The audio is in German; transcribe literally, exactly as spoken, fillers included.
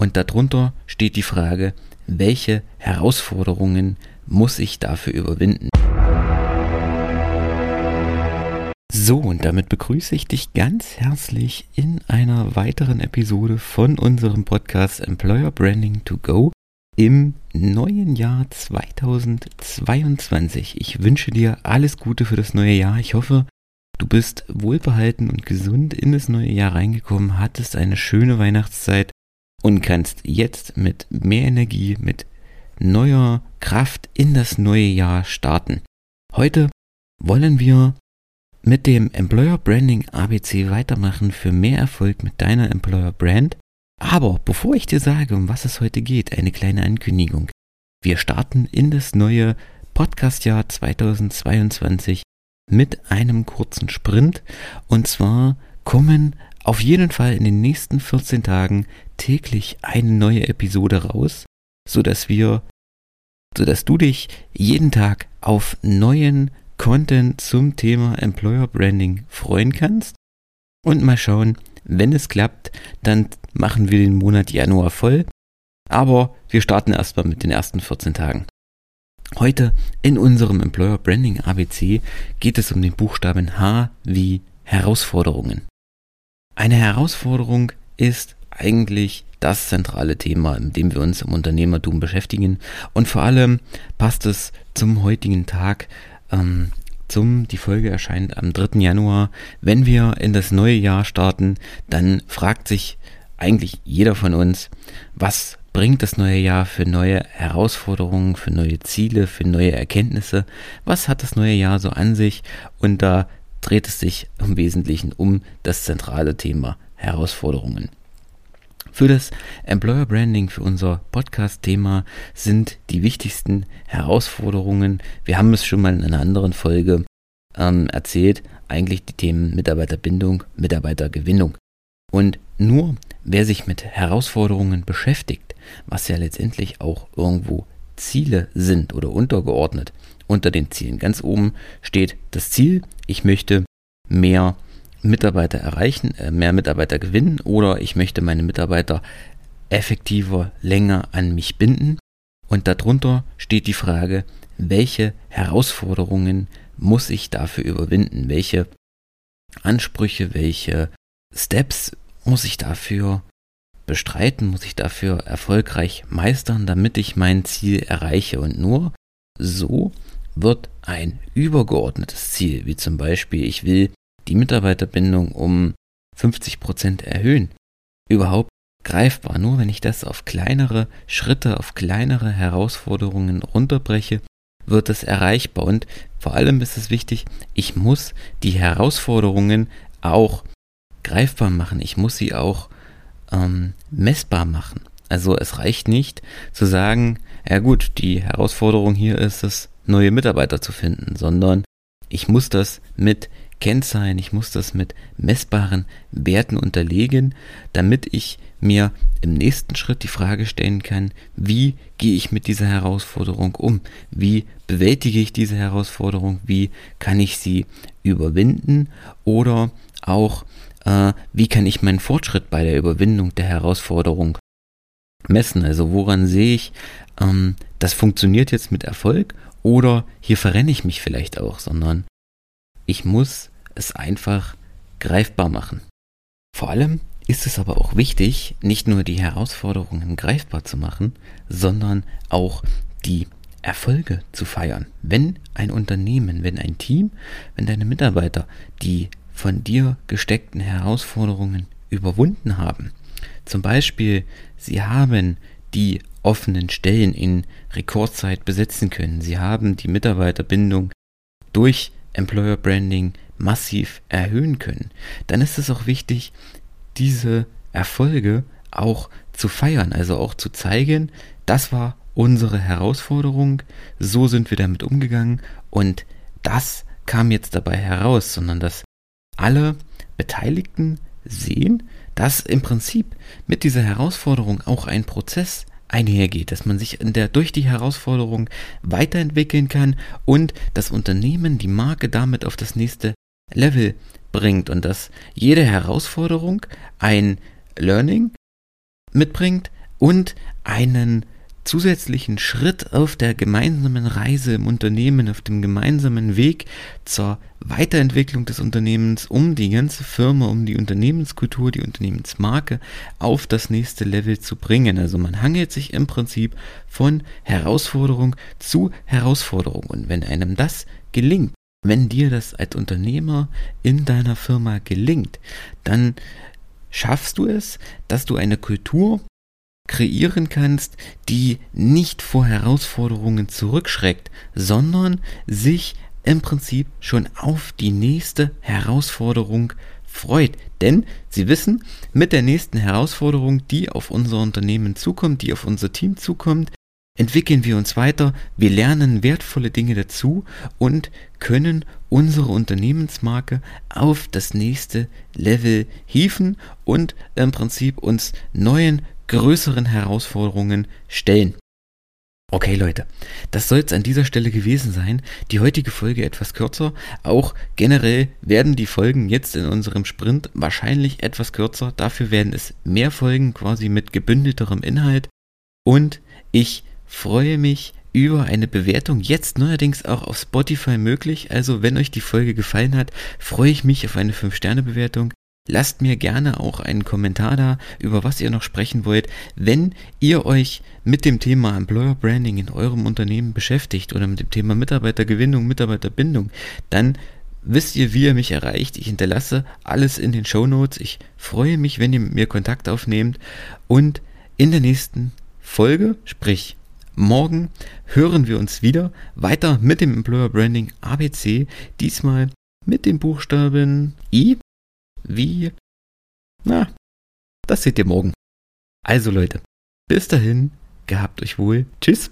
Und darunter steht die Frage, welche Herausforderungen muss ich dafür überwinden? So, und damit begrüße ich dich ganz herzlich in einer weiteren Episode von unserem Podcast Employer Branding to Go im neuen Jahr zweitausendzweiundzwanzig. Ich wünsche dir alles Gute für das neue Jahr. Ich hoffe, du bist wohlbehalten und gesund in das neue Jahr reingekommen, hattest eine schöne Weihnachtszeit und kannst jetzt mit mehr Energie, mit neuer Kraft in das neue Jahr starten. Heute wollen wir mit dem Employer Branding A B C weitermachen für mehr Erfolg mit deiner Employer Brand. Aber bevor ich dir sage, um was es heute geht, eine kleine Ankündigung. Wir starten in das neue Podcastjahr zweitausendzweiundzwanzig mit einem kurzen Sprint. Und zwar kommen auf jeden Fall in den nächsten vierzehn Tagen täglich eine neue Episode raus, sodass wir, sodass du dich jeden Tag auf neuen Content zum Thema Employer Branding freuen kannst. Und mal schauen, wenn es klappt, dann machen wir den Monat Januar voll. Aber wir starten erstmal mit den ersten vierzehn Tagen. Heute in unserem Employer Branding A B C geht es um den Buchstaben H wie Herausforderungen. Eine Herausforderung ist eigentlich das zentrale Thema, mit dem wir uns im Unternehmertum beschäftigen. Und vor allem passt es zum heutigen Tag. Ähm, zum, die Folge erscheint am dritten Januar. Wenn wir in das neue Jahr starten, dann fragt sich eigentlich jeder von uns, was bringt das neue Jahr für neue Herausforderungen, für neue Ziele, für neue Erkenntnisse? Was hat das neue Jahr so an sich? Und da dreht es sich im Wesentlichen um das zentrale Thema Herausforderungen. Für das Employer Branding, für unser Podcast-Thema sind die wichtigsten Herausforderungen, wir haben es schon mal in einer anderen Folge ähm, erzählt, eigentlich die Themen Mitarbeiterbindung, Mitarbeitergewinnung. Und nur wer sich mit Herausforderungen beschäftigt, was ja letztendlich auch irgendwo Ziele sind oder untergeordnet unter den Zielen. Ganz oben steht das Ziel, ich möchte mehr Mitarbeiter erreichen, mehr Mitarbeiter gewinnen oder ich möchte meine Mitarbeiter effektiver, länger an mich binden. Und darunter steht die Frage, welche Herausforderungen muss ich dafür überwinden? Welche Ansprüche, welche Steps muss ich dafür bestreiten, muss ich dafür erfolgreich meistern, damit ich mein Ziel erreiche? Und nur so wird ein übergeordnetes Ziel, wie zum Beispiel, ich will die Mitarbeiterbindung um fünfzig Prozent erhöhen, überhaupt greifbar. Nur wenn ich das auf kleinere Schritte, auf kleinere Herausforderungen runterbreche, wird es erreichbar. Und vor allem ist es wichtig, ich muss die Herausforderungen auch greifbar machen. Ich muss sie auch ähm, messbar machen. Also es reicht nicht zu sagen, ja gut, die Herausforderung hier ist es, neue Mitarbeiter zu finden, sondern ich muss das mit Kennzahlen, ich muss das mit messbaren Werten unterlegen, damit ich mir im nächsten Schritt die Frage stellen kann, wie gehe ich mit dieser Herausforderung um? Wie bewältige ich diese Herausforderung? Wie kann ich sie überwinden? Oder auch, äh, wie kann ich meinen Fortschritt bei der Überwindung der Herausforderung messen? Also woran sehe ich, ähm, das funktioniert jetzt mit Erfolg oder hier verrenne ich mich vielleicht auch, sondern ich muss es einfach greifbar machen. Vor allem ist es aber auch wichtig, nicht nur die Herausforderungen greifbar zu machen, sondern auch die Erfolge zu feiern. Wenn ein Unternehmen, wenn ein Team, wenn deine Mitarbeiter die von dir gesteckten Herausforderungen überwunden haben, zum Beispiel sie haben die offenen Stellen in Rekordzeit besetzen können, sie haben die Mitarbeiterbindung durch Employer Branding massiv erhöhen können, dann ist es auch wichtig, diese Erfolge auch zu feiern, also auch zu zeigen, das war unsere Herausforderung, so sind wir damit umgegangen und das kam jetzt dabei heraus, sondern dass alle Beteiligten sehen, dass im Prinzip mit dieser Herausforderung auch ein Prozess einhergeht, dass man sich in der, durch die Herausforderung weiterentwickeln kann und das Unternehmen, die Marke damit auf das nächste Level bringt und dass jede Herausforderung ein Learning mitbringt, und einen zusätzlichen Schritt auf der gemeinsamen Reise im Unternehmen, auf dem gemeinsamen Weg zur Weiterentwicklung des Unternehmens, um die ganze Firma, um die Unternehmenskultur, die Unternehmensmarke auf das nächste Level zu bringen. Also man hangelt sich im Prinzip von Herausforderung zu Herausforderung. Und wenn einem das gelingt, wenn dir das als Unternehmer in deiner Firma gelingt, dann schaffst du es, dass du eine Kultur kreieren kannst, die nicht vor Herausforderungen zurückschreckt, sondern sich im Prinzip schon auf die nächste Herausforderung freut. Denn sie wissen, mit der nächsten Herausforderung, die auf unser Unternehmen zukommt, die auf unser Team zukommt, entwickeln wir uns weiter, wir lernen wertvolle Dinge dazu und können unsere Unternehmensmarke auf das nächste Level hieven und im Prinzip uns neuen größeren Herausforderungen stellen. Okay Leute, das soll es an dieser Stelle gewesen sein. Die heutige Folge etwas kürzer. Auch generell werden die Folgen jetzt in unserem Sprint wahrscheinlich etwas kürzer. Dafür werden es mehr Folgen quasi mit gebündelterem Inhalt. Und ich freue mich über eine Bewertung, jetzt neuerdings auch auf Spotify möglich. Also wenn euch die Folge gefallen hat, freue ich mich auf eine fünf Sterne Bewertung. Lasst mir gerne auch einen Kommentar da, über was ihr noch sprechen wollt. Wenn ihr euch mit dem Thema Employer Branding in eurem Unternehmen beschäftigt oder mit dem Thema Mitarbeitergewinnung, Mitarbeiterbindung, dann wisst ihr, wie ihr mich erreicht. Ich hinterlasse alles in den Shownotes. Ich freue mich, wenn ihr mit mir Kontakt aufnehmt. Und in der nächsten Folge, sprich morgen, hören wir uns wieder weiter mit dem Employer Branding A B C. Diesmal mit dem Buchstaben I. Wie? Na, das seht ihr morgen. Also Leute, bis dahin, gehabt euch wohl. Tschüss.